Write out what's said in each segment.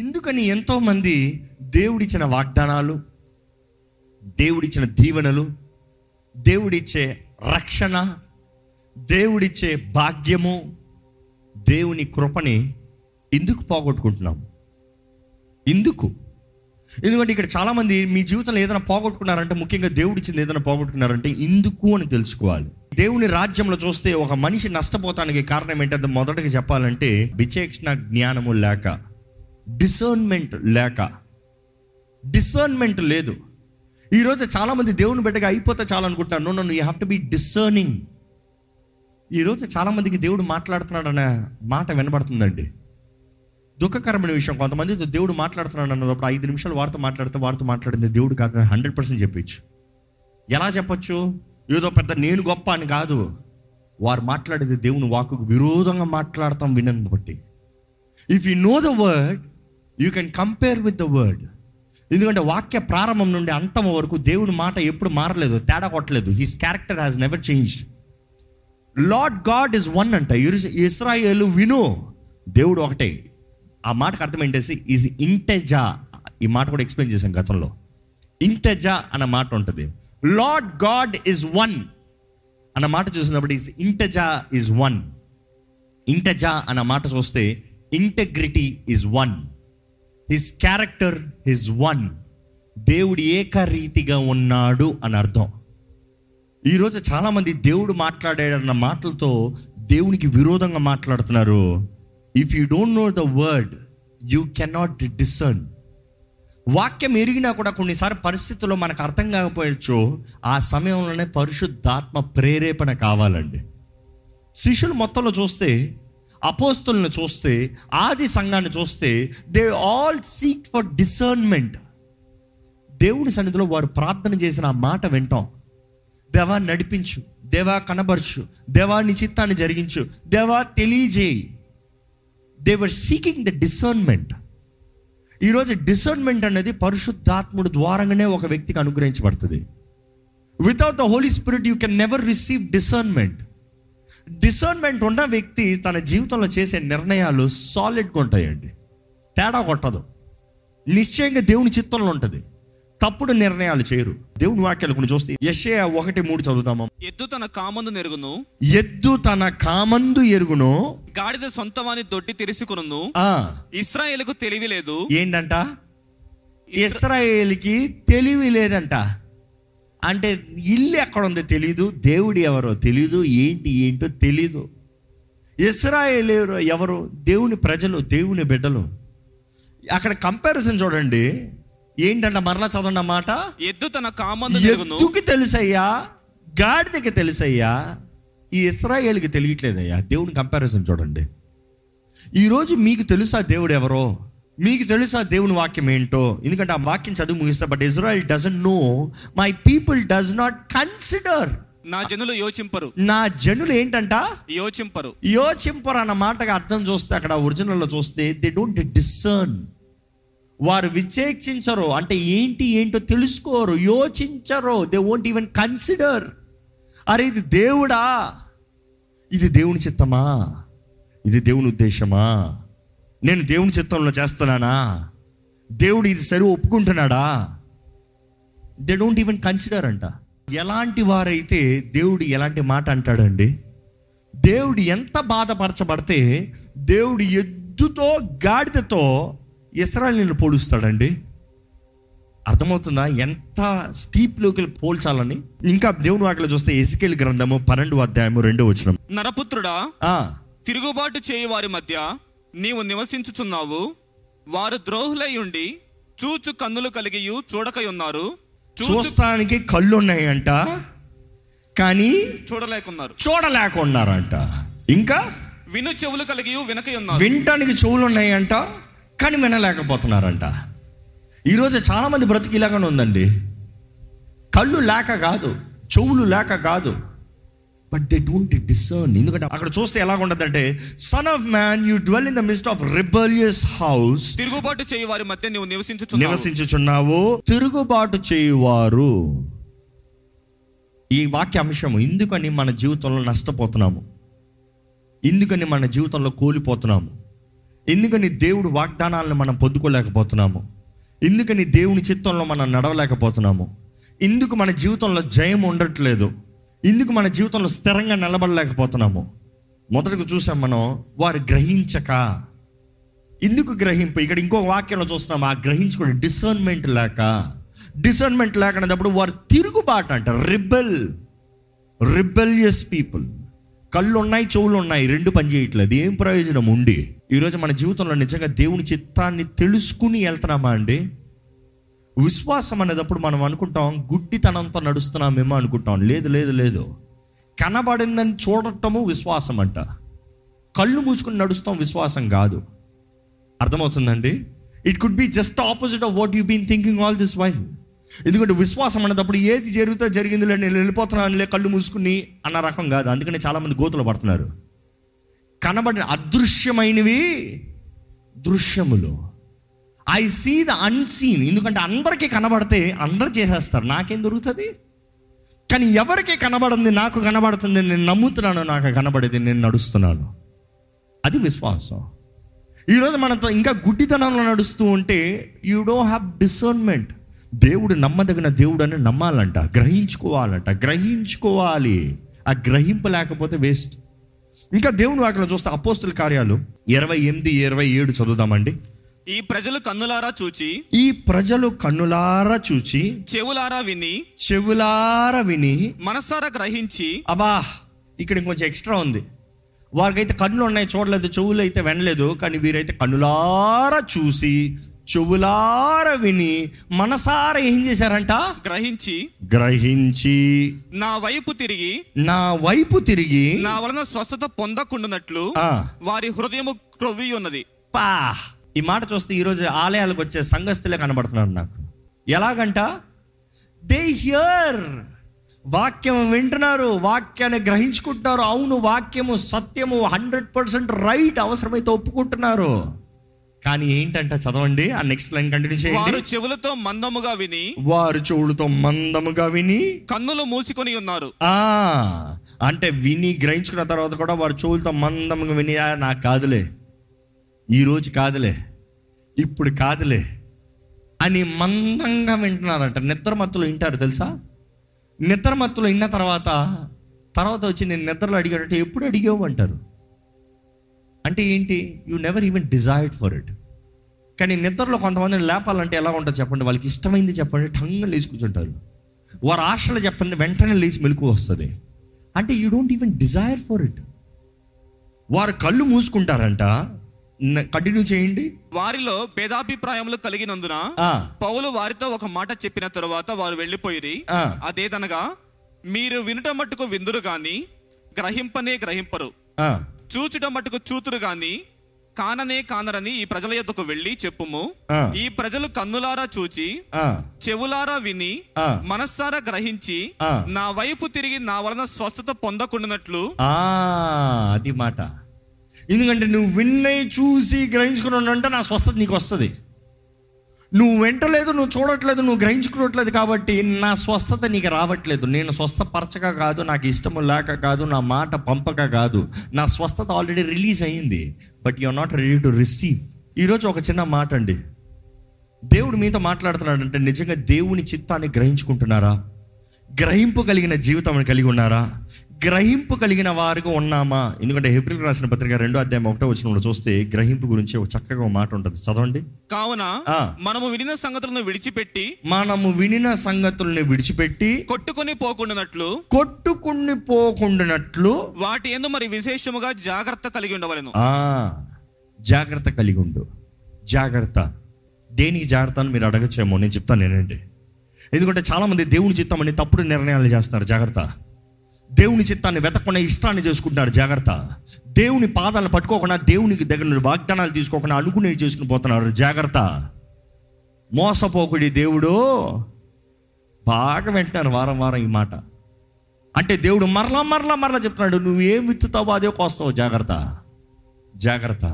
ఇందుకని ఎంతోమంది దేవుడిచ్చిన వాగ్దానాలు, దేవుడిచ్చిన దీవెనలు, దేవుడిచ్చే రక్షణ, దేవుడిచ్చే భాగ్యము, దేవుని కృపని ఎందుకు పోగొట్టుకుంటున్నాం? ఎందుకంటే ఇక్కడ చాలామంది మీ జీవితంలో ఏదైనా పోగొట్టుకున్నారంటే, ముఖ్యంగా దేవుడిచ్చింది ఏదైనా పోగొట్టుకున్నారంటే ఎందుకు అని తెలుసుకోవాలి. దేవుని రాజ్యంలో చూస్తే ఒక మనిషి నష్టపోతానికి కారణం ఏంటంటే, మొదటగా చెప్పాలంటే విచక్షణ జ్ఞానము లేక, డిసర్న్మెంట్ లేదు. ఈరోజు చాలామంది దేవుని బిడ్డగా అయిపోతే చాలనుకుంటున్నాను, నన్ను you have to be discerning. ఈరోజు చాలామందికి దేవుడు మాట్లాడుతున్నాడు అనే మాట వినబడుతుందండి. దుఃఖకరమైన విషయం, కొంతమందితో దేవుడు మాట్లాడుతున్నాడు అన్నప్పుడు 5 నిమిషాలు వారితో మాట్లాడింది దేవుడు కాదని 100% చెప్పచ్చు. ఎలా చెప్పచ్చు? ఏదో పెద్ద నేను గొప్ప అని కాదు, వారు మాట్లాడేది దేవుని వాక్కుకు విరోధంగా మాట్లాడతాం వినంది బట్టి. If you know the word you can compare with the word. ఎందుకంటే వాక్య ప్రారంభం నుండి అంతం వరకు దేవుని మాట ఎప్పుడు మారలేదు, తేడా కొట్టలేదు. His character has never changed. Lord god is one అంట ఇస్రాయేలు విను, దేవుడు ఒకటే. ఆ మాటకు అర్థం ఏంటేసి ఈజ్ ఇంటెజా. ఈ మాట కూడా ఎక్స్ప్లెయిన్ చేశాం గతంలో. ఇంటెజా అన్న మాట ఉంటుంది. లార్డ్ గాడ్ ఇస్ వన్ అన్న మాట చూసినప్పుడు ఈజ్ ఇంటెజా ఇస్ వన్. ఇంటెజా అన్న మాట చూస్తే integrity is one, his character is one. దేవుడు ఏకరీతిగా ఉన్నాడు అని అర్థం. ఈరోజు చాలామంది దేవుడు మాట్లాడాడన్న మాటలతో దేవునికి విరోధంగా మాట్లాడుతున్నారు. If you don't know the word, you cannot discern. వాక్యం ఎరిగినా కూడా కొన్నిసార్లు పరిస్థితుల్లో మనకు అర్థం కాకపోయచ్చు. ఆ సమయంలోనే పరిశుద్ధాత్మ ప్రేరేపణ కావాలండి. శిష్యులు మొత్తంలో చూస్తే, అపోస్తులను చూస్తే, ఆది సంఘాన్ని చూస్తే, they all seek for discernment. దేవుని సన్నిధిలో వారు ప్రార్థన చేసిన ఆ మాట వింటాం. దేవా నడిపించు, దేవా కనబరచు, దేవా నీ చిత్తాన్ని జరిగించు, దేవా తెలియజేయి. They were seeking the discernment. ఈరోజు డిసర్న్మెంట్ అనేది పరిశుద్ధాత్ముడు ద్వారంగానే ఒక వ్యక్తికి అనుగ్రహించబడుతుంది. Without the Holi spirit you can never receive discernment. Discernment ఉన్న వ్యక్తి తన జీవితంలో చేసే నిర్ణయాలు సాలిడ్గా ఉంటాయండి, తేడా కొట్టదు, నిశ్చయంగా దేవుని చిత్తంలో ఉంటుంది, తప్పుడు నిర్ణయాలు చేయరు. దేవుని వాక్యాలు కొన్ని చూస్తే యెషయా 1:3 చదువుతామా? ఎద్దు తన కామందు ఎరుగును, గాడిద సొంతవాని దొడ్డి తెలుసుకును. ఇశ్రాయేలుకు తెలివి లేదు. ఏంటంట? ఇశ్రాయేలుకి తెలివి లేదంట. అంటే ఇల్లు ఎక్కడ ఉందో తెలీదు, దేవుడు ఎవరో తెలీదు, ఏంటో తెలీదు. ఇశ్రాయేలు ఎవరు? దేవుని ప్రజలు, దేవుని బిడ్డలు. అక్కడ కంపారిజన్ చూడండి. ఏంటంటే మరలా చదవండి అన్నమాట. ఎద్దు తన కామందు ఎరుగును తెలుసయ్యా, గాడిదకి తెలుసయ్యా, ఈ ఇశ్రాయేలుకి తెలియట్లేదయ్యా. దేవుని కంపారిజన్ చూడండి. ఈరోజు మీకు తెలుసా దేవుడు ఎవరో? మీకు తెలుసా దేవుని వాక్యం ఏంటో? ఎందుకంటే ఆ వాక్యం చదివి ముగిస్తా. But Israel doesn't know, my people does not consider. నా జనులు యోచింపరు. నా జనులు ఏంటంట? యోచింపరు అన్న మాటగా అర్థం చూస్తే అక్కడ ఒరిజినల్లో చూస్తే దే డోంట్ డిసర్న్. వారు విచేక్షించరు, అంటే ఏంటో తెలుసుకోరు, యోచించరు. They won't even consider. అరే ఇది దేవుడా, ఇది దేవుని చిత్తమా, ఇది దేవుని ఉద్దేశమా, నేను దేవుని చిత్తంలో చేస్తున్నానా, దేవుడు ఇది సరి ఒప్పుకుంటున్నాడా? దే డోంట్ ఈవెన్ కన్సిడర్ అంట. ఎలాంటి వారైతే దేవుడు ఎలాంటి మాట అంటాడండి? దేవుడు ఎంత బాధపరచబడితే దేవుడు ఎద్దుతో గాడిదతో ఇశ్రాయేలును పోలుస్తాడండి. అర్థమవుతుందా ఎంత స్టీప్లోకి పోల్చాలని? ఇంకా దేవుని వాక్యాలు చూస్తే ఎస్కేల్ గ్రంథము 12:2 నరపుత్రుడా, తిరుగుబాటు చేయు వారి మధ్య నీవు నివసించుచున్నావు. వారు ద్రోహులై ఉండి చూచు కన్నులు కలిగి చూడకై ఉన్నారు. చూస్తానికి కళ్ళు ఉన్నాయంట కానీ చూడలేకున్నారంట. ఇంకా విను చెవులు కలిగి వినకై ఉన్నారు. వినటానికి చెవులు ఉన్నాయంట కానీ వినలేకపోతున్నారంట. ఈరోజు చాలామంది బ్రతుకు ఇలాగనే ఉందండి. కళ్ళు లేక కాదు, చెవులు లేక కాదు, బట్ దే డోంట్ డిసర్న్. ఎందుకంటే అక్కడ చూస్తే ఎలా ఉండదంటే, son of man you dwell in the midst of rebellious house. తిరుగుబాటు చేయువారి మధ్య నీవు నివసించుచున్నావు. తిరుగుబాటు చేయువారు. ఈ వాక్య అంశము ఎందుకని మన జీవితంలో నష్టపోతున్నాము, ఎందుకని మన జీవితంలో కోల్పోతున్నాము, ఎందుకని దేవుడు వాగ్దానాలను మనం పొందుకోలేకపోతున్నాము? ఎందుకని దేవుని చిత్తంలో మనం నడవలేకపోతున్నాము? ఇందుకు మన జీవితంలో జయం ఉండట్లేదు. ఇందుకు మన జీవితంలో స్థిరంగా నిలబడలేకపోతున్నాము. మొదటగా చూసాం మనం, వారు గ్రహించక. ఎందుకు గ్రహింపు? ఇక్కడ ఇంకో వాక్యంలో చూస్తున్నాం, ఆ గ్రహించుకుని డిసర్న్మెంట్ లేక. డిసర్న్మెంట్ లేకనేటప్పుడు వారు తిరుగుబాటు అంట, రిబెలియస్ పీపుల్. కళ్ళు ఉన్నాయి, చెవులు ఉన్నాయి, రెండు పని చేయట్లేదు. ఏం ప్రయోజనం ఉండి? ఈరోజు మన జీవితంలో నిజంగా దేవుని చిత్తాన్ని తెలుసుకుని వెళ్తున్నామా అండి? విశ్వాసం అనేటప్పుడు మనం అనుకుంటాం గుడ్డితనంతో నడుస్తున్నామేమో అనుకుంటాం. లేదు లేదు లేదు, కనబడిందని చూడటము విశ్వాసం అంట. కళ్ళు మూసుకుని నడుస్తాం విశ్వాసం కాదు. అర్థమవుతుందండి? It could be just opposite of what you been thinking all this while. ఎందుకంటే విశ్వాసం అనేటప్పుడు ఏది జరిగితే జరిగిందిలే, నేను వెళ్ళిపోతున్నానులే కళ్ళు మూసుకుని అన్న రకం కాదు. అందుకనే చాలామంది గోతులు పడుతున్నారు. కనబడిన అదృశ్యమైనవి దృశ్యములు, ఐ సీ ద అన్సీన్. ఎందుకంటే అందరికీ కనబడితే అందరు చేసేస్తారు, నాకేం దొరుకుతుంది? కానీ ఎవరికి కనబడింది నాకు కనబడుతుంది, నేను నమ్ముతున్నాను, నాకు కనబడేది నేను నడుస్తున్నాను, అది విశ్వాసం. ఈరోజు మనతో ఇంకా గుడ్డితనంలో నడుస్తూ ఉంటే యూ డోంట్ హ్యావ్ డిసర్న్మెంట్. దేవుడు నమ్మదగిన దేవుడు అని నమ్మాలంట, గ్రహించుకోవాలంట, గ్రహించుకోవాలి. ఆ గ్రహింపు లేకపోతే వేస్ట్. ఇంకా దేవుని వాక్యం చూస్తే అపోస్తుల కార్యాలు 28:27 చదువుదామండి. ఈ ప్రజలు కన్నులారా చూచి చెవులారా విని మనసారా గ్రహించి. అబ్బా, ఇక్కడ ఇంకొంచెం ఎక్స్ట్రా ఉంది. వారికైతే కన్నులు ఉన్నాయి చూడలేదు, చెవులు అయితే వినలేదు. కానీ వీరైతే కన్నులారా చూసి చెవులార విని మనసార ఏం చేశారంట? గ్రహించి నా వైపు తిరిగి నా వలన స్వస్థత పొందకుండానట్లు వారి హృదయము క్రొవ్వి ఉన్నది. పా, ఈ మాట చూస్తే ఈరోజు ఆలయాలకు వచ్చే సంఘస్థులే కనబడుతున్నారు నాకు. ఎలాగంట, దే హియర్, వాక్యం వింటున్నారు, వాక్యాన్ని గ్రహించుకుంటున్నారు. అవును, వాక్యము సత్యము, 100% రైట్, అవసరమైతే ఒప్పుకుంటున్నారు. కానీ ఏంటంట, చదవండి ఆ నెక్స్ట్ లైన్ కంటిన్యూ చేయండి. వారు చెవులతో మందముగా విని కన్నులు మూసుకొని ఉన్నారు. అంటే విని గ్రహించుకున్న తర్వాత కూడా వారు చెవులతో మందముగా విని, నాకు కాదులే, ఈరోజు కాదులే, ఇప్పుడు కాదులే అని మందంగా వింటున్నారంట. నిద్రమత్తులు వింటారు తెలుసా. నిద్రమత్తులు విన్న తర్వాత వచ్చి నేను నిద్రలో అడిగానంటే ఎప్పుడు అడిగావు అంటారు. అంటే ఏంటి, you never even desired for it. కానీ నిద్రలో కొంతమందిని లేపాలంటే ఎలా ఉంటుంది చెప్పండి. వాళ్ళకి ఇష్టమైంది చెప్పండి, టంగా లేచి కూర్చుంటారు. వారు ఆశలు చెప్పండి, వెంటనే లేచి మెలకువ వస్తుంది. అంటే you don't even desire for it. వారు కళ్ళు మూసుకుంటారంట. కంటిన్యూ చేయండి. వారిలో భేదాభిప్రాయములు కలిగినందున పౌలు వారితో ఒక మాట చెప్పిన తరువాత వారు వెళ్ళిపోయి, అదేదనగా మీరు వినుట మట్టుకు విందురు గాని గ్రహింపనే గ్రహింపరు, చూచడం మటుకు చూతురు గాని కాననే కానరని ఈ ప్రజల యొద్దకు వెళ్ళి చెప్పుము. ఈ ప్రజలు కన్నులారా చూచి చెవులారా విని మనస్సారా గ్రహించి నా వైపు తిరిగి నా వలన స్వస్థత పొందకుండానట్లు. అది మాట. ఎందుకంటే నువ్వు విన్నై చూసి గ్రహించుకున్నానంటే నా స్వస్థత నీకు వస్తుంది. నువ్వు వింటలేదు, నువ్వు చూడట్లేదు, నువ్వు గ్రహించుకోవట్లేదు, కాబట్టి నా స్వస్థత నీకు రావట్లేదు. నేను స్వస్థపరచక కాదు, నాకు ఇష్టము లేక కాదు, నా మాట పంపక కాదు. నా స్వస్థత ఆల్రెడీ రిలీజ్ అయ్యింది, but you are not ready to receive. ఈరోజు ఒక చిన్న మాట అండి, దేవుడు మీతో మాట్లాడుతున్నాడంటే నిజంగా దేవుని చిత్తాన్ని గ్రహించుకుంటున్నారా? గ్రహింపు కలిగిన జీవితం కలిగి ఉన్నారా? గ్రహింపు కలిగిన వారుగా ఉన్నామా? ఎందుకంటే హెబ్రీయులకు రాసిన పత్రిక 2:1 చూస్తే గ్రహింపు గురించి ఒక చక్కగా మాట ఉంటుంది, చదవండి. కావున మనము వినిన సంగతులను విడిచిపెట్టి కొట్టుకుని పోకుండానట్లు వాటి యందు మరి విశేషముగా జాగ్రత్త కలిగి ఉండవలెను. జాగ్రత్త కలిగి ఉండు. జాగ్రత్త దేనికి జాగ్రత్త అని మీరు అడగచ్చేమో, నేను చెప్తాను నేనండి. ఎందుకంటే చాలామంది దేవుని చిత్తం అని తప్పుడు నిర్ణయాలు చేస్తున్నారు. జాగ్రత్త. దేవుని చిత్తాన్ని వెతకుండా ఇష్టాన్ని చేసుకుంటున్నారు. జాగ్రత్త. దేవుని పాదాలను పట్టుకోకుండా, దేవునికి దగ్గర వాగ్దానాలు తీసుకోకుండా అనుకునేవి చేసుకుని పోతున్నారు. జాగ్రత్త. మోసపోకుడి దేవుడు. బాగా వింటున్నారు వారం వారం ఈ మాట. అంటే దేవుడు మరలా చెప్తున్నాడు, నువ్వు ఏం విత్తుతావో అదే కోస్తావు. జాగ్రత్త జాగ్రత్త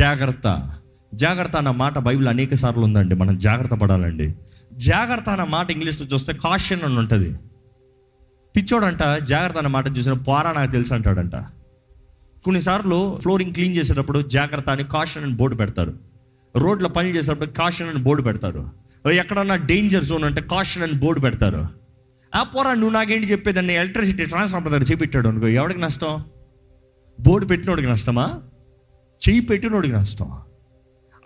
జాగ్రత్త జాగ్రత్త అన్న మాట బైబిల్ అనేక సార్లు ఉందండి. మనం జాగ్రత్త పడాలండి. జాగ్రత్త అన్న మాట ఇంగ్లీష్లో చూస్తే కాషన్ అని ఉంటుంది. పిచ్చోడంట జాగ్రత్త అన్న మాట చూసిన పోరా నాకు తెలుసు అంటాడంట. కొన్నిసార్లు ఫ్లోరింగ్ క్లీన్ చేసేటప్పుడు జాగ్రత్త అని కాషన్ అని బోర్డు పెడతారు. రోడ్ల పని చేసేటప్పుడు కాషన్ అని బోర్డు పెడతారు. ఎక్కడన్నా డేంజర్ జోన్ అంటే కాషన్ అని బోర్డు పెడతారు. ఆ పోరా నువ్వు నాకేంటి చెప్పేదాన్ని ఎలక్ట్రిసిటీ ట్రాన్స్ఫార్మర్ దగ్గర చేపెట్టాడు అనుకో, ఎవడికి నష్టం? బోర్డు పెట్టినోడికి నష్టమా? చేయి పెట్టినోడికి నష్టం.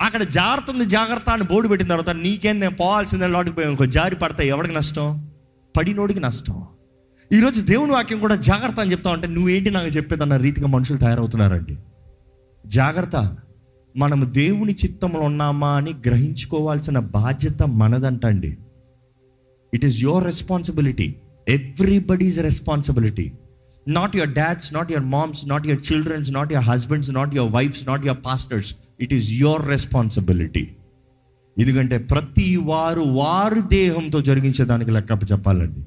అక్కడ జాగ్రత్త ఉంది, జాగ్రత్త అని బోర్డు పెట్టిన తర్వాత నీకేం నేను పోవాల్సిందే లోటుకు పోయాం అనుకో, జారి పడతా, ఎవడికి నష్టం? పడినోడికి నష్టం. ఈరోజు దేవుని వాక్యం కూడా జాగ్రత్త అని చెప్తా ఉంటే నువ్వేంటి నాకు చెప్పేదన్న రీతిగా మనుషులు తయారవుతున్నారండి. జాగ్రత్త, మనము దేవుని చిత్తంలో ఉన్నామా అని గ్రహించుకోవాల్సిన బాధ్యత మనదంటండి. It is your responsibility, everybody's responsibility. Not your dads, not your moms, not your children's, not your husbands, not your wives, not your pastors. It is your responsibility. ఎందుకంటే ప్రతి వారు దేహంతో జరిగించేదానికి లెక్క చెప్పాలండి.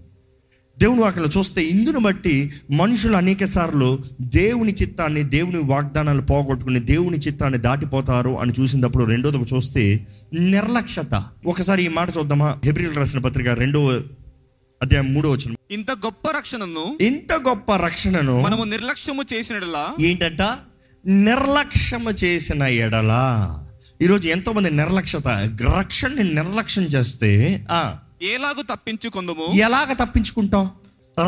దేవుని వాక్యంలో చూస్తే ఇందును బట్టి మనుషులు అనేక సార్లు దేవుని చిత్తాన్ని, దేవుని వాగ్దానాలు పోగొట్టుకుని దేవుని చిత్తాన్ని దాటిపోతారు అని చూసినప్పుడు, రెండోది చూస్తే నిర్లక్ష్యత. ఒకసారి ఈ మాట చూద్దామా? హెబ్రీయులకు రాసిన పత్రిక 2వ అధ్యాయం 3వ వచనం. ఇంత గొప్ప రక్షణను మనము నిర్లక్ష్యము చేసిన ఎడలా. ఏంటంట? నిర్లక్ష్యము చేసిన ఎడలా. ఈరోజు ఎంతో మంది నిర్లక్ష్యత, రక్షణని నిర్లక్ష్యం చేస్తే ఎలాగ తప్పించుకుంటాం?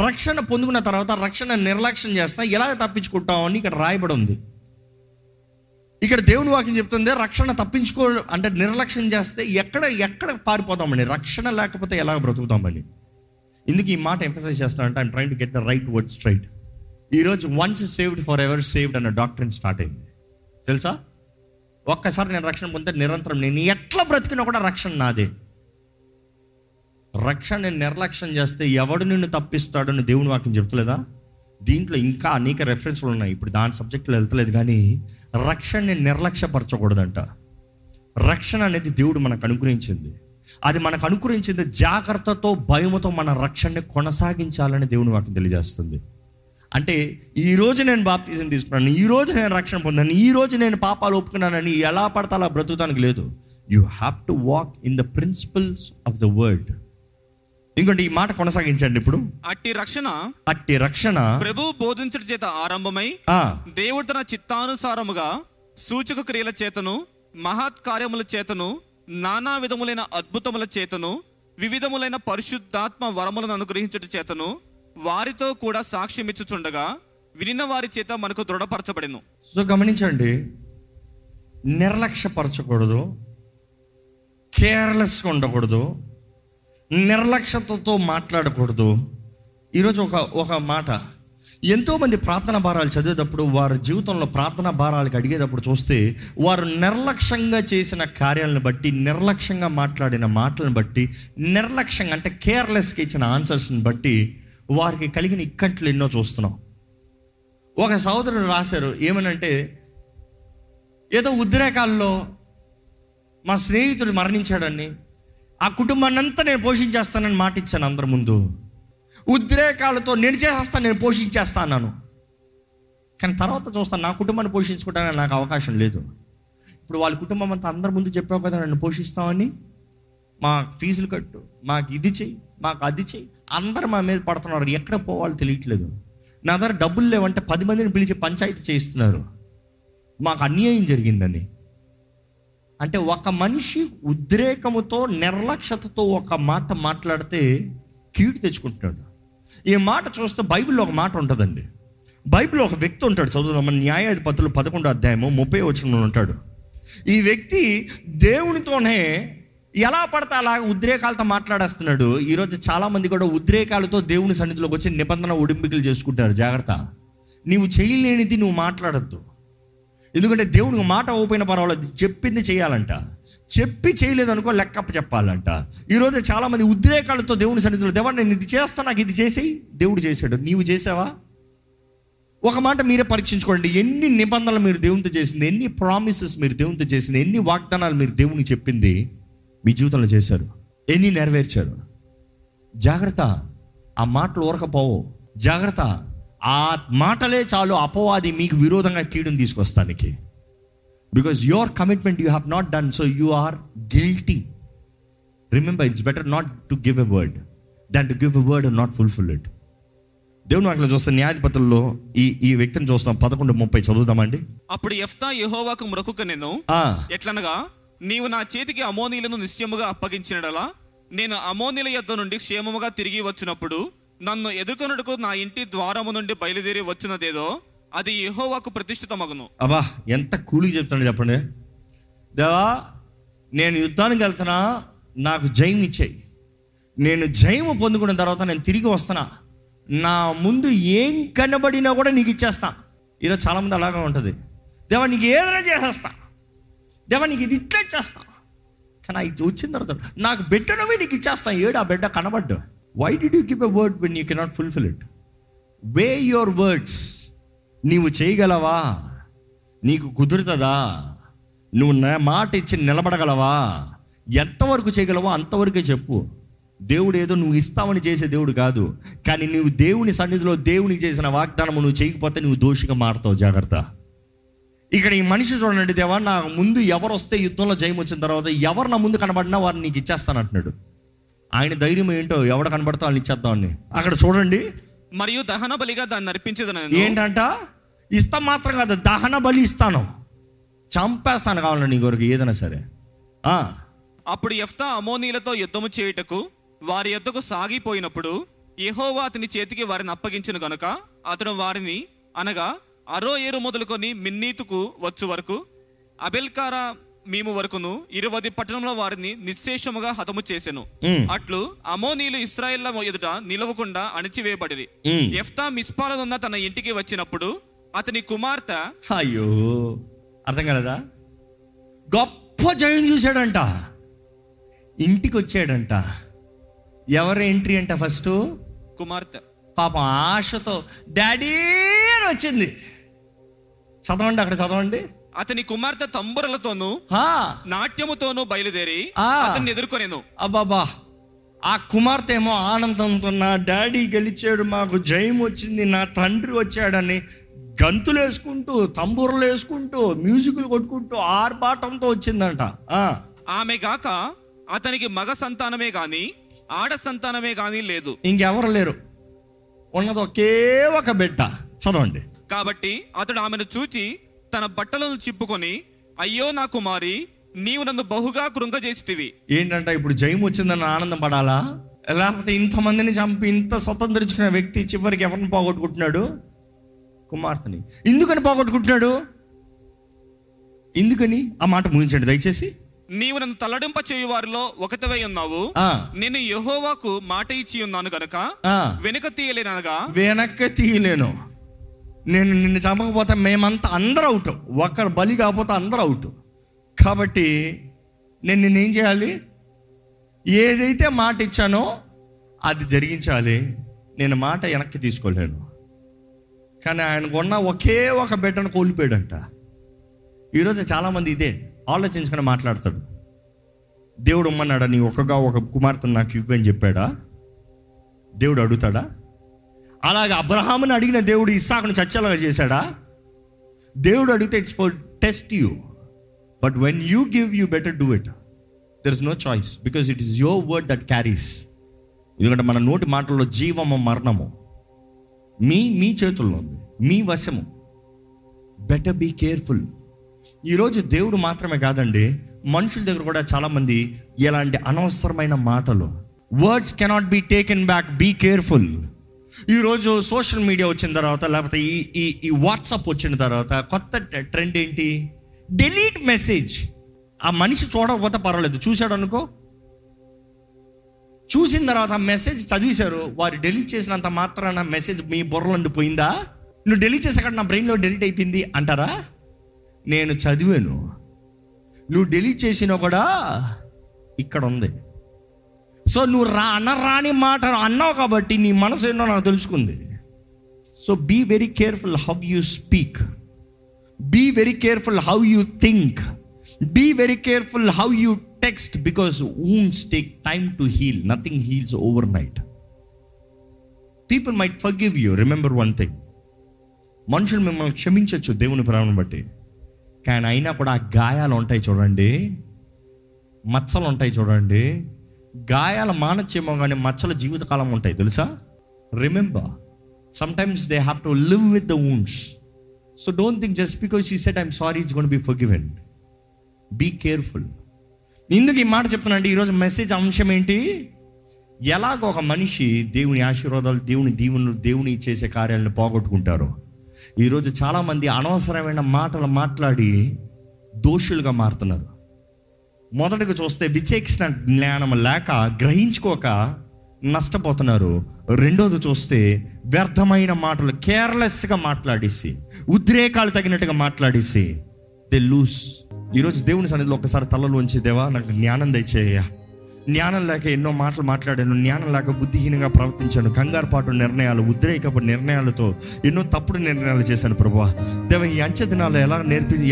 రక్షణ పొందుకున్న తర్వాత రక్షణ నిర్లక్ష్యం చేస్తా ఎలాగ తప్పించుకుంటాం అని ఇక్కడ రాయబడి ఉంది. ఇక్కడ దేవుని వాక్యం చెప్తుంది రక్షణ తప్పించుకో అంటే నిర్లక్ష్యం చేస్తే ఎక్కడ పారిపోతామని, రక్షణ లేకపోతే ఎలాగ బ్రతుకుతామని. ఎందుకు ఈ మాట ఎంఫసైజ్ చేస్తానంటే I'm trying to get the right word straight. ఈరోజు once saved for ever saved అన్న డాక్టరీన్ స్టార్ట్ అయింది తెలుసా. ఒక్కసారి నేను రక్షణ పొందితే నిరంతరం నేను ఎట్లా బ్రతికినా కూడా రక్షణ నాదే. రక్షణ నిర్లక్ష్యం చేస్తే ఎవడు నిన్ను తప్పిస్తాడని దేవుని వాక్యం చెప్తలేదా? దీంట్లో ఇంకా అనేక రెఫరెన్స్లు ఉన్నాయి, ఇప్పుడు దాని సబ్జెక్టులో వెళ్తలేదు. కానీ రక్షణని నిర్లక్ష్యపరచకూడదంట. రక్షణ అనేది దేవుడు మనకు అనుగ్రహించింది, అది మనకు అనుకరించింది. జాగ్రత్తతో భయముతో మన రక్షణని కొనసాగించాలని దేవుని వాక్యం తెలియజేస్తుంది. అంటే ఈరోజు నేను బాప్తిజం తీసుకున్నాను, ఈరోజు నేను రక్షణ పొందాను, ఈరోజు నేను పాపాలు ఒప్పుకున్నానని ఎలా పడతా అలా బ్రతుకుతానికి లేదు. You have to walk in the principles of the word. ఇంకోటి ఈ మాట కొనసాగించండి. ఇప్పుడు అట్టి రక్షణ ప్రభువు బోధించడం చేత ఆరంభమై దేవుడు తన చిత్తానుసారముగా సూచక క్రియల చేతను, మహత్కార్యముల చేతను, నానా విధములైన అద్భుతముల చేతను, వివిధములైన పరిశుద్ధాత్మ వరములను అనుగ్రహించుట చేతను వారితో కూడా సాక్ష్యం ఇచ్చుచుండగా వినిన వారి చేత మనకు దృఢపరచబడెను. సో గమనించండి, నిర్లక్ష్యపరచకూడదు, కేర్లెస్గా ఉండకూడదు, నిర్లక్ష్యతతో మాట్లాడకూడదు. ఈరోజు ఒక మాట, ఎంతోమంది ప్రార్థన భారాలు చదివేటప్పుడు, వారి జీవితంలో ప్రార్థన భారాలకు అడిగేటప్పుడు చూస్తే వారు నిర్లక్ష్యంగా చేసిన కార్యాలను బట్టి, నిర్లక్ష్యంగా మాట్లాడిన మాటలను బట్టి, నిర్లక్ష్యంగా అంటే కేర్లెస్గా ఇచ్చిన ఆన్సర్స్ని బట్టి వారికి కలిగిన ఇక్కట్లు ఎన్నో చూస్తున్నాం. ఒక సోదరుడు రాశారు ఏమనంటే, ఏదో ఉద్రేకాల్లో మా స్నేహితుడు మరణించాడని, ఆ కుటుంబాన్ని అంతా నేను పోషించేస్తానని మాట ఇచ్చాను అందరి ముందు. ఉద్రేకాలతో నేను చేసేస్తాను, నేను పోషించేస్తాను అన్నాను. కానీ తర్వాత చూస్తాను నా కుటుంబాన్ని పోషించుకోవడానికి నాకు అవకాశం లేదు. ఇప్పుడు వాళ్ళ కుటుంబం అంతా అందరి ముందు చెప్పావు కదా నన్ను పోషిస్తామని, మా ఫీజులు కట్టు, మాకు ఇది చేయి, మాకు అది చేయి, అందరు మా మీద పడుతున్నారు. ఎక్కడ పోవాలో తెలియట్లేదు. నా దగ్గర డబ్బులు లేవంటే 10 మందిని పిలిచి పంచాయతీ చేయిస్తున్నారు మాకు అన్యాయం జరిగిందని. అంటే ఒక మనిషి ఉద్రేకముతో, నిర్లక్ష్యతతో ఒక మాట మాట్లాడితే కీడు తెచ్చుకుంటున్నాడు. ఈ మాట చూస్తే బైబిల్లో ఒక మాట ఉంటుందండి. బైబిల్లో ఒక వ్యక్తి ఉంటాడు, చదువుదామని. న్యాయాధిపతులు 11వ అధ్యాయం 30వ వచనంలో ఉంటాడు. ఈ వ్యక్తి దేవునితోనే ఎలా పడతా అలాగే ఉద్రేకాలతో మాట్లాడేస్తున్నాడు. ఈరోజు చాలామంది కూడా ఉద్రేకాలతో దేవుని సన్నిధిలోకి వచ్చి నిబంధన ఉడింపికలు చేసుకుంటారు. జాగ్రత్త, నీవు చేయలేనిది నువ్వు మాట్లాడద్దు. ఎందుకంటే దేవునికి మాట ఓపెన్ పర్వాలేదు, చెప్పింది చేయాలంట. చెప్పి చేయలేదనుకో లెక్క చెప్పాలంట. ఈరోజు చాలామంది ఉద్రేకాలతో దేవుని సన్నిధిలో, దేవా నేను ఇది చేస్తా, నాకు ఇది చేసేయి. దేవుడు చేశాడు, నీవు చేసావా? ఒక మాట మీరే పరీక్షించుకోండి. ఎన్ని నిబంధనలు మీరు దేవునితో చేసింది, ఎన్ని ప్రామిసెస్ మీరు దేవునితో చేసింది, ఎన్ని వాగ్దానాలు మీరు దేవునికి చెప్పింది మీ జీవితంలో చేశారు, ఎన్ని నెరవేర్చారు? జాగ్రత్త, ఆ మాటలు ఊరకపోవు. జాగ్రత్త, ఆ మాటలే చాలు అపవాది మీకు విరోధంగా కీడుని తీసుకొస్తానికి. Because your commitment you have not done, so you are guilty. Remember, it's better not to give a word than to give a word and not fulfill it. దేవుని వాక్యం చూస్తే న్యాయాధిపతుల్లో ఈ వ్యక్తిని చూస్తాం. 11:30 చదువుతామండి. అప్పుడు యెఫ్తా యెహోవాకు మొరకొనెను, ఎట్లనగా నీవు నా చేతికి అమోనీయులను నిశ్చయముగా అప్పగించినడలా నేను అమోనీయుల యొద్ద నుండి క్షేమముగా తిరిగి వచ్చినప్పుడు నన్ను ఎదుర్కొనుటకు నా ఇంటి ద్వారము నుండి బయలుదేరి వచ్చినదేదో అది యెహోవాకు ప్రతిష్ఠితమగును. అబ్బా, ఎంత కూలిగా చెప్తాడు చెప్పండి. దేవా, నేను యుద్ధానికి వెళ్తున్నా, నాకు జయం ఇచ్చేయి. నేను జయము పొందుకున్న తర్వాత నేను తిరిగి వస్తున్నా, నా ముందు ఏం కనబడినా కూడా నీకు ఇచ్చేస్తా. ఈరోజు చాలామంది అలాగే ఉంటుంది. దేవా, నీకు ఏదైనా చేసేస్తా, దేవా నీకు ఇది ఇట్లా చేస్తా, కానీ అది వచ్చిన తర్వాత నాకు బిడ్డనవి నీకు ఇచ్చేస్తా. ఏడు ఆ బిడ్డ కనబడ్డా. Why did you give a word when you cannot fulfil it? Weigh your words. నీవు చేయగలవా? నీకు కుదురుతుందా? నువ్వు మాట ఇచ్చి నిలబడగలవా? ఎంతవరకు చేయగలవో అంతవరకే చెప్పు. దేవుడు ఏదో నువ్వు ఇస్తావని చేసే దేవుడు కాదు. కానీ నువ్వు దేవుని సన్నిధిలో దేవునికి చేసిన వాగ్దానం నువ్వు చేయకపోతే నువ్వు దోషిగా మారుతావు. జాగ్రత్త. ఇక్కడ ఈ మనిషి చూడండి, దేవా నా ముందు ఎవరు వస్తే యుద్ధంలో జయం వచ్చిన తర్వాత ఎవరు నా ముందు కనబడినా వారిని నీకు ఇచ్చేస్తానంటున్నాడు. ఆయన ధైర్యం ఏంటో, ఎవడ కనబడతా వాళ్ళని ఇచ్చేద్దామని. అక్కడ చూడండి, మరియు దహన బలిగా దాన్ని అర్పించేది. ఏంటంట? ఇస్తాం మాత్రం కాదు, దహన బలి ఇస్తాను, చంపేస్తాను కావాలండి నీ కొరకు ఏదైనా సరే. అప్పుడు యెఫ్తా అమోనీయులతో యుద్ధము చేయుటకు వారి యొద్దకు సాగిపోయినప్పుడు యెహోవా అతని చేతికి వారిని అప్పగించిన గనుక అతను వారిని, అనగా అరోయేరు మొదలుకొని మిన్నీతుకు వచ్చు వరకు అబెల్కారా మేము వరకును 20 పట్టణంలో వారిని నిశ్శేషముగా హతము చేసెను. అట్లు అమోనీయులు ఇశ్రాయేల్ ఎదుట నిలవకుండా అణచివేయబడిరి. యెఫ్తా మిస్పాలనున్న తన ఇంటికి వచ్చినప్పుడు అతని కుమార్తె, అయ్యో అర్థం కలదా, గొప్ప జయం చూశాడంట, ఇంటికి వచ్చాడంట. ఎవరు ఎంట్రీ అంట? ఫస్ట్ కుమార్తె. పాపం ఆశతో డాడీ అని వచ్చింది. చదవండి, అక్కడ చదవండి. అతని కుమార్తె తంబురలతోనూ నాట్యముతోనూ బయలుదేరి అతన్ని ఎదుర్కొనేను. అబ్బాబా, ఆ కుమార్తె ఏమో ఆనందంతో నా డాడీ గెలిచాడు, మాకు జయం వచ్చింది, నా తండ్రి వచ్చాడని గంతులు వేసుకుంటూ తంబూరలు వేసుకుంటూ మ్యూజిక్లు కొట్టుకుంటూ ఆర్భాటంతో వచ్చిందంట. ఆమె గాక అతనికి మగ సంతానమే గాని ఆడ సంతానమే గాని లేదు, ఇంకెవరు లేరు, ఉన్నది ఒకే ఒక బిడ్డ. చదవండి. కాబట్టి అతడు ఆమెను చూచి తన బట్టలను చిప్పుకొని, అయ్యో నా కుమారి, నీవు నన్ను బహుగా కృంగజేసితివి. ఏంటంట? ఇప్పుడు జయం వచ్చిందని ఆనందం పడాలా? లేకపోతే ఇంతమందిని చంపి ఇంత స్వతంత్రించుకున్న వ్యక్తి చివరికి ఎవరిని పోగొట్టుకుంటున్నాడు? కుమార్తెని. ఎందుకని పోగొట్టుకుంటున్నాడు? ఎందుకని? ఆ మాట ముగించండి దయచేసి. నీవు నన్ను తల్లడింప చేయు వారిలో ఒకటివై ఉన్నావు, నేను యెహోవాకు మాట ఇచ్చి ఉన్నాను గనక వెనక తీయలేనగా. వెనక తీయలేను, నేను నిన్ను చంపకపోతే మేమంతా అందరూ అవుట్, ఒకరు బలి కాకపోతే అందరూ అవుట్. కాబట్టి నేను నిన్నేం చేయాలి? ఏదైతే మాట ఇచ్చానో అది జరిగించాలి. నేను మాట వెనక్కి తీసుకోలేను. కానీ ఆయనకున్న ఒకే ఒక బిడ్డను కోల్పోయాడంట. ఈరోజు చాలామంది ఇదే ఆలోచించుకొని మాట్లాడతాడు. దేవుడు అమ్మన్నాడా, నీ ఒక్కగా ఒక కుమార్తెను నాకు ఇవ్వని చెప్పాడా? దేవుడు అడుగుతాడా? అలాగే అబ్రహాముని అడిగిన దేవుడు ఇస్సాకును చచ్చేలాగా చేశాడా? దేవుడు అడిగితే it's for test you, but when you give you better do it. There is no choice, because it is your word that carries. ఎందుకంటే మన నోటి మాటల్లో జీవము మరణము మీ చేతుల్లో ఉంది, మీ వశము. Better be careful. ఈరోజు దేవుడు మాత్రమే కాదండి, మనుషుల దగ్గర కూడా చాలామంది ఎలాంటి అనవసరమైన మాటలు. Words cannot be taken back, be careful. ఈరోజు సోషల్ మీడియా వచ్చిన తర్వాత, లేకపోతే ఈ వాట్సాప్ వచ్చిన తర్వాత కొత్త ట్రెండ్ ఏంటి? Delete message. ఆ మనిషి చూడకపోతే పర్వాలేదు, చూశాడు అనుకో, చూసిన తర్వాత ఆ మెసేజ్ చదివేశారు. వారు డిలీట్ చేసినంత మాత్రాన మెసేజ్ మీ బుర్రలండి పోయిందా? నువ్వు డిలీట్ చేసాక నా బ్రెయిన్లో డిలీట్ అయిపోయింది అంటారా? నేను చదివాను, నువ్వు డిలీట్ చేసినా కూడా ఇక్కడ ఉంది. సో నువ్వు అనరాని మాట అన్నావు కాబట్టి నీ మనసు ఏంటో నాకు తెలుసుకుంది. So be very careful how you speak, be very careful how you think, be very careful how you text, because wounds take time to heal. Nothing heals overnight. People might forgive you. Remember one thing. మనుషులు మిమ్మల్ని క్షమించవచ్చు దేవుని ప్రేమను బట్టి, కానీ అయినా కూడా ఆ గాయాలు ఉంటాయి చూడండి, మచ్చలు ఉంటాయి చూడండి. గాయాలు మానచ్చేమో కానీ మచ్చలు జీవితకాలం ఉంటాయి తెలుసా. Remember Sometimes they have to live with the wounds. So don't think just because she said I'm sorry it's going to be forgiven. Be careful. ఎందుకు ఈ మాట చెప్తున్నానంటే ఈరోజు మెసేజ్ అంశం ఏంటి? ఎలాగ ఒక మనిషి దేవుని ఆశీర్వాదాలు, దేవుని దీవెనలు, దేవుని చేసే కార్యాలను పోగొట్టుకుంటారు. ఈరోజు చాలామంది అనవసరమైన మాటలు మాట్లాడి దోషులుగా మారుతున్నారు. మొదటగా చూస్తే విచక్షణ జ్ఞానం లేక, గ్రహించుకోక నష్టపోతున్నారు. రెండోది చూస్తే వ్యర్థమైన మాటలు, కేర్లెస్గా మాట్లాడేసి, ఉద్రేకాలు తగినట్టుగా మాట్లాడేసి దే లూజ్. ఈరోజు దేవుని సన్నిధిలో ఒకసారి తలలోంచి, దేవా నాకు జ్ఞానం దయచేయ, జ్ఞానం లేక ఎన్నో మాటలు మాట్లాడాను, జ్ఞానం లేక బుద్ధిహీనంగా ప్రవర్తించాను, కంగారుపాటు నిర్ణయాలు, ఉద్రేకపు నిర్ణయాలతో ఎన్నో తప్పుడు నిర్ణయాలు చేశాను ప్రభువా. దేవ ఈ అంచె దినాలు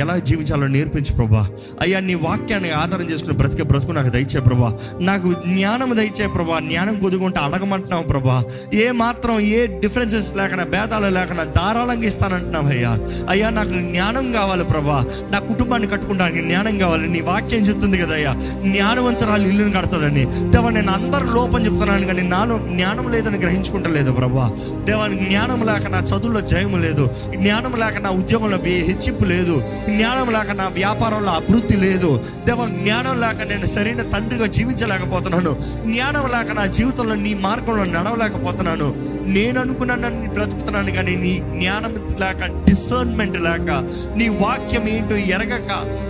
ఎలా జీవించాలో నేర్పించు ప్రభువా. అయ్యా నీ వాక్యాన్ని ఆధారం చేసుకుని బ్రతికే బ్రతుకు నాకు దయచే ప్రభువా, నాకు జ్ఞానం దయచే ప్రభువా. జ్ఞానం కుదుకుంటే అడగమంటున్నావు ప్రభువా, ఏ మాత్రం ఏ డిఫరెన్సెస్ లేకుండా, భేదాలు లేకుండా ధారాళంగా ఇస్తానంటున్నావు అయ్యా. అయ్యా నాకు జ్ఞానం కావాలి ప్రభువా, నా కుటుంబాన్ని కట్టుకుంటానికి జ్ఞానం కావాలి. నీ వాక్యం చెప్తుంది కదా అయ్యా, జ్ఞానవంతరాలు ఇల్లును కడతారు. దేవా నేను అందరు లోపం చెప్తున్నాను కానీ నాలో జ్ఞానం లేదని గ్రహించుకుంటలేదు ప్రభా. దేవా జ్ఞానం లేక నా చదువుల్లో జయం లేదు, జ్ఞానం లేక నా ఉద్యోగంలో హెచ్చింపు లేదు, జ్ఞానం లేక నా వ్యాపారంలో అభివృద్ధి లేదు. దేవా జ్ఞానం లేక నేను సరైన తండ్రిగా జీవించలేకపోతున్నాను, జ్ఞానం లేక నా జీవితంలో నీ మార్గంలో నడవలేకపోతున్నాను. నేను అనుకున్నాను బ్రతుకుతున్నాను కానీ నీ జ్ఞానం లేక, డిసర్న్మెంట్ లేక, నీ వాక్యం ఏంటో ఎరగక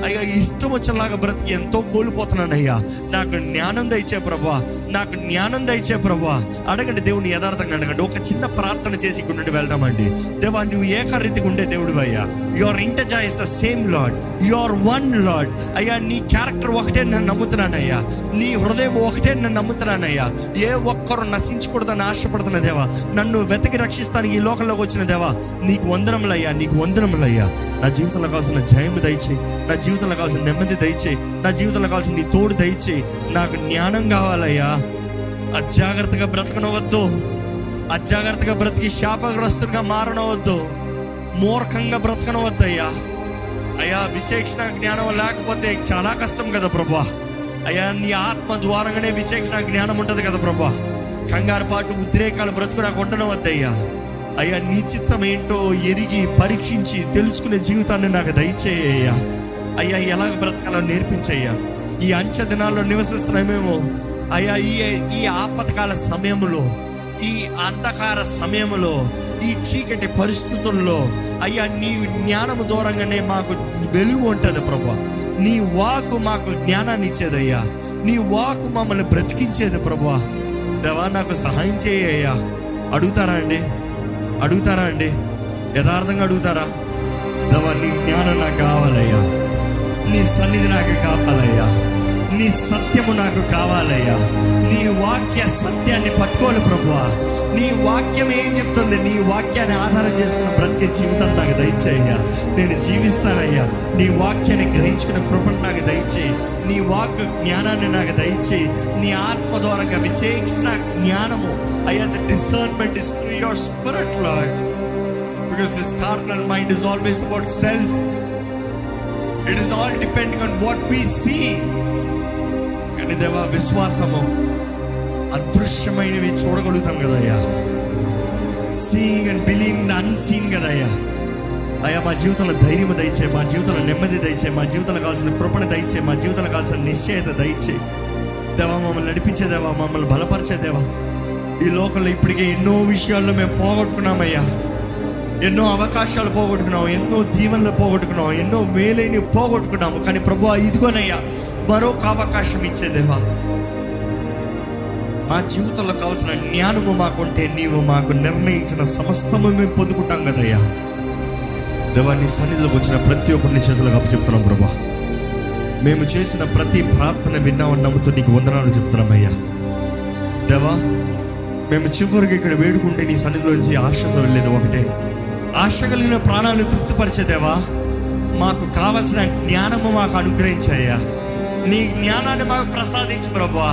అయ్యా ఇష్టం వచ్చేలాగా బ్రతికి ఎంతో కోల్పోతున్నాను అయ్యా. నాకు జ్ఞానం దయచే ప్రభా, నాకు జ్ఞానం దయచే ప్రభా. అడగండి దేవుని యథార్థంగా అడగండి. ఒక చిన్న ప్రార్థన చేసి ఇక్కడ నుండి వెళ్దామండి. దేవా నువ్వు ఏకరీతిగా ఉండే దేవుడు అయ్యా, యువర్ ఇంటర్జా is the same lord, your one lord. అయ్యా నీ క్యారెక్టర్ ఒకటే నేను నమ్ముతున్నానయ్యా, నీ హృదయం ఒకటే నేను నమ్ముతున్నానయ్యా. ఏ ఒక్కరు నశించకూడదని ఆశపడుతున్న దేవా, నన్ను వెతికి రక్షిస్తానికి ఈ లోకంలోకి వచ్చిన దేవా నీకు వందనములయ్యా, నీకు వందనములయ్యా. నా జీవితంలో కావాల్సిన జయము దయచేయి, నా జీవితంలో కావాల్సిన నెమ్మది దయచేయి, నా జీవితంలో కావాల్సిన నీ తోడు దయచేయి. నాకు జ్ఞానం కావాలయ్యా. అజాగ్రత్తగా బ్రతకనవద్దు, అజాగ్రత్తగా బ్రతికి శాపగ్రస్తుడిగా మారనవద్దు, మూర్ఖంగా బ్రతకనవద్దయ్యా. అయ్యా విచక్షణ జ్ఞానం లేకపోతే చాలా కష్టం కదా ప్రభా. అయ్యా నీ ఆత్మ ద్వారంగానే విచక్షణ జ్ఞానం ఉంటుంది కదా ప్రభా. కంగారు పాటు, ఉద్రేకాలు బ్రతుకు నాకు ఉండనవద్దయ్యా. అయ్యా నీ చిత్తం ఏంటో ఎరిగి పరీక్షించి తెలుసుకునే జీవితాన్ని నాకు దయచేయ్యా. అయ్యా ఎలాగ బ్రతకాలో నేర్పించయ్యా. ఈ అంచె దినాల్లో నివసిస్తున్నామేమో అయ్యా, ఈ ఆపత్కాల సమయంలో, ఈ అంధకార సమయంలో, ఈ చీకటి పరిస్థితుల్లో అయ్యా నీ జ్ఞానం దూరంగానే మాకు వెలుగు ఉంటుంది ప్రభా. నీ వాకు మాకు జ్ఞానాన్ని ఇచ్చేదయ్యా, నీ వాకు మమ్మల్ని బ్రతికించేది ప్రభా. దేవా నాకు సహాయం చేయయ్యా. అడుగుతారా అండి యథార్థంగా అడుగుతారా? దేవా నీ జ్ఞానం నాకు కావాలయ్యా, నీ సన్నిధి నాకు కావాలయ్యా, నీ సత్యము నాకు కావాలయ్యా. నీ వాక్య సత్యాన్ని పట్టుకోవాలి ప్రభువా. నీ వాక్యం ఏం చెప్తుంది? నీ వాక్యాన్ని ఆధారం చేసుకుని బ్రతికే జీవితం నాకు దయచేయ్యా. నేను జీవిస్తానయ్యా. నీ వాక్యాన్ని గ్రహించుకునే కృపను నాకు దయచేయి, నీ వాక్ జ్ఞానాన్ని నాకు దయచేయి. నీ ఆత్మ ద్వారంగా విచేక్షణ జ్ఞానము అయ్యా, the discernment is through your spirit lord, because this carnal mind is always about self. It is all depending on what we see. కానీ దేవా విశ్వాసము అదృశ్యమైనవి చూడగలుగుతాం కదయ్యా, సీయింగ్ అండ్ బిలీవింగ్ అన్సీయింగ్ కదయ్యా. అయ్యా మా జీవితంలో ధైర్యం దయచే, మా జీవితంలో నెమ్మది దయచే, మా జీవితంలో కావాల్సిన కృపణ దయచే, మా జీవితంలో కావాల్సిన నిశ్చయత దయచే. దేవా మమ్మల్ని నడిపించేదేవా, మమ్మల్ని బలపరిచేదేవా. ఈ లోకంలో ఇప్పటికే ఎన్నో విషయాల్లో మేము పోగొట్టుకున్నామయ్యా, ఎన్నో అవకాశాలు పోగొట్టుకున్నాం, ఎన్నో దీవెనలు పోగొట్టుకున్నాం, ఎన్నో మేలైనవి పోగొట్టుకున్నాము. కానీ ప్రభువా ఇదిగోనయ్యా మరొక అవకాశం ఇచ్చేదేవా. మా జీవితంలో కావాల్సిన జ్ఞానము మాకుంటే నీవు మాకు నిర్ణయించిన సమస్తము మేము పొందుకుంటాం కదయ్యా. దేవా నీ సన్నిధిలోకి వచ్చిన ప్రతి ఒక్కరిని చేతులకు అప్పచెప్తున్నాం ప్రభువా. మేము చేసిన ప్రతి ప్రార్థన విన్నామని నమ్ముతూ నీకు వందనాలు చెప్తున్నామయ్యా. దేవా మేము చివరికి ఇక్కడ వేడుకుంటే నీ సన్నిధిలోంచి ఆశతో వెళ్ళేది ఒకటే, ఆశ కలిగిన ప్రాణాలను తృప్తిపరిచేదేవా. మాకు కావలసిన జ్ఞానము మాకు అనుగ్రహించాయ్యా, నీ జ్ఞానాన్ని మాకు ప్రసాదించు ప్రభువా.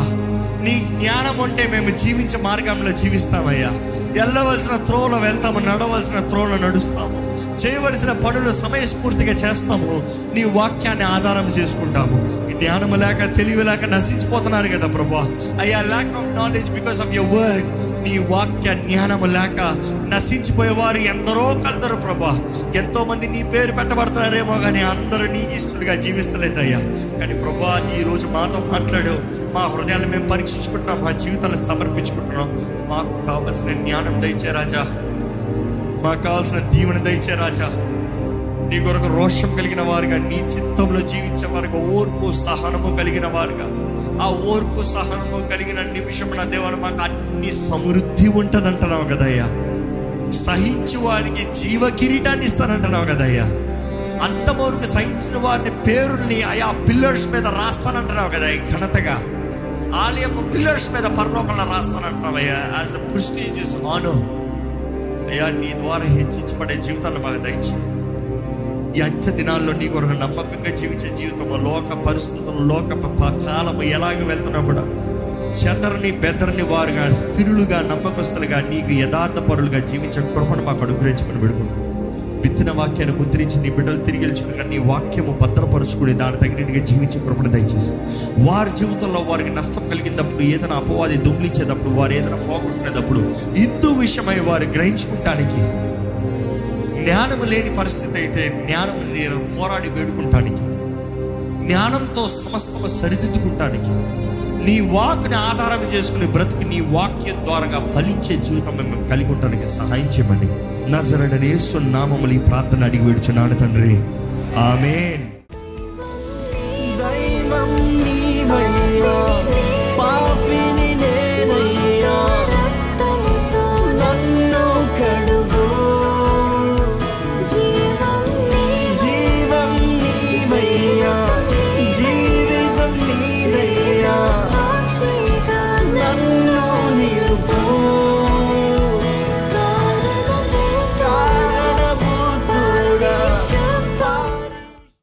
నీ జ్ఞానం అంటే మేము జీవించే మార్గంలో జీవిస్తామయ్యా, వెళ్ళవలసిన త్రోవలో వెళ్తాము, నడవలసిన త్రోవలో నడుస్తాము, చేయవలసిన పనులు సమయస్ఫూర్తిగా చేస్తాము, నీ వాక్యాన్ని ఆధారం చేసుకుంటాము. జ్ఞానం లేక, తెలివి లేక నశించిపోతున్నారు కదా ప్రభువా. I are lack of knowledge because of your word. నీ వాక్య జ్ఞానము లేక నశించిపోయేవారు ఎందరో కలదరు ప్రభా. ఎంతోమంది నీ పేరు పెట్టబడతారేమో కానీ అందరూ నీ ఇష్టలుగా జీవిస్తలేదయ్యా. కానీ ప్రభా ఈరోజు మాతో మాట్లాడావు, మా హృదయాన్ని మేము పరీక్షించుకుంటున్నాం, మా జీవితాలను సమర్పించుకుంటున్నాం. మాకు కావలసిన జ్ఞానం దయచే రాజా, మాకు కావాల్సిన దీవెన దయచే రాజా. నీ కొరకు రోషం కలిగిన వారుగా, నీ చిత్తంలో జీవించే వారుగా, ఓర్పు సహనము కలిగిన వారుగా, ఆ ఓర్పు సహనము కలిగిన నిమిషం నా దేవుడు మాకు అన్ని సమృద్ధి ఉంటుంది అంటున్నావు కదయ్యా. సహించు వారికి జీవ కిరీటాన్ని ఇస్తానంటున్నావు కదయ్యా. అంతవరకు సహించిన వారిని పేరుని ఆయా పిల్లర్స్ మీద రాస్తానంటున్నావు కదా, ఘనతగా ఆలయపు పిల్లర్స్ మీద పరలోకంలో రాస్తానంటున్నావయ్యా. యాజ్ అ ప్రెస్టీజియస్ ఆనర్ అయ్యా, నీ ద్వారా హెచ్చించబడే జీవితాన్ని మాకు దయచేయి. ఈ అంత్య దినాల్లో నీ కొరకు నమ్మకంగా జీవించే జీవితంలో లోక పరిస్థితులు, లోక కాలము ఎలాగ వెళ్తున్నా కూడా చెదరని బెదరని వారుగా, స్థిరులుగా, నమ్మకస్తులుగా, నీకు యథార్థ పరులుగా జీవించే కృపను మాకు అనుగ్రహించమని పెడుకున్నాం. విత్తన వాక్యాన్ని ముద్రించి నీ బిడ్డలు తిరిగిల్చుకుని నీ వాక్యము భద్రపరచుకుని దాని తగినట్టుగా జీవించే కృపను దయచేసి, వారి జీవితంలో వారికి నష్టం కలిగినప్పుడు, ఏదైనా అపవాది దొంగిలించేటప్పుడు, వారు ఏదైనా పోగొట్టుకునేటప్పుడు ఇందు విషయమై వారు గ్రహించుకుంటానికి, జ్ఞానం లేని పరిస్థితి అయితే జ్ఞానం పోరాడి వేడుకుంటానికి, జ్ఞానంతో సమస్తము సరిదిద్దుకుంటానికి, నీ వాక్ని ఆధారం చేసుకుని బ్రతుకు నీ వాక్యం ద్వారా ఫలించే జీవితం మేము కలిగి ఉండడానికి సహాయం చేయమని నజరేయుడైన యేసు నామములో ఈ ప్రార్థన అడిగి వేడుచున్నాను తండ్రి, ఆమేన్.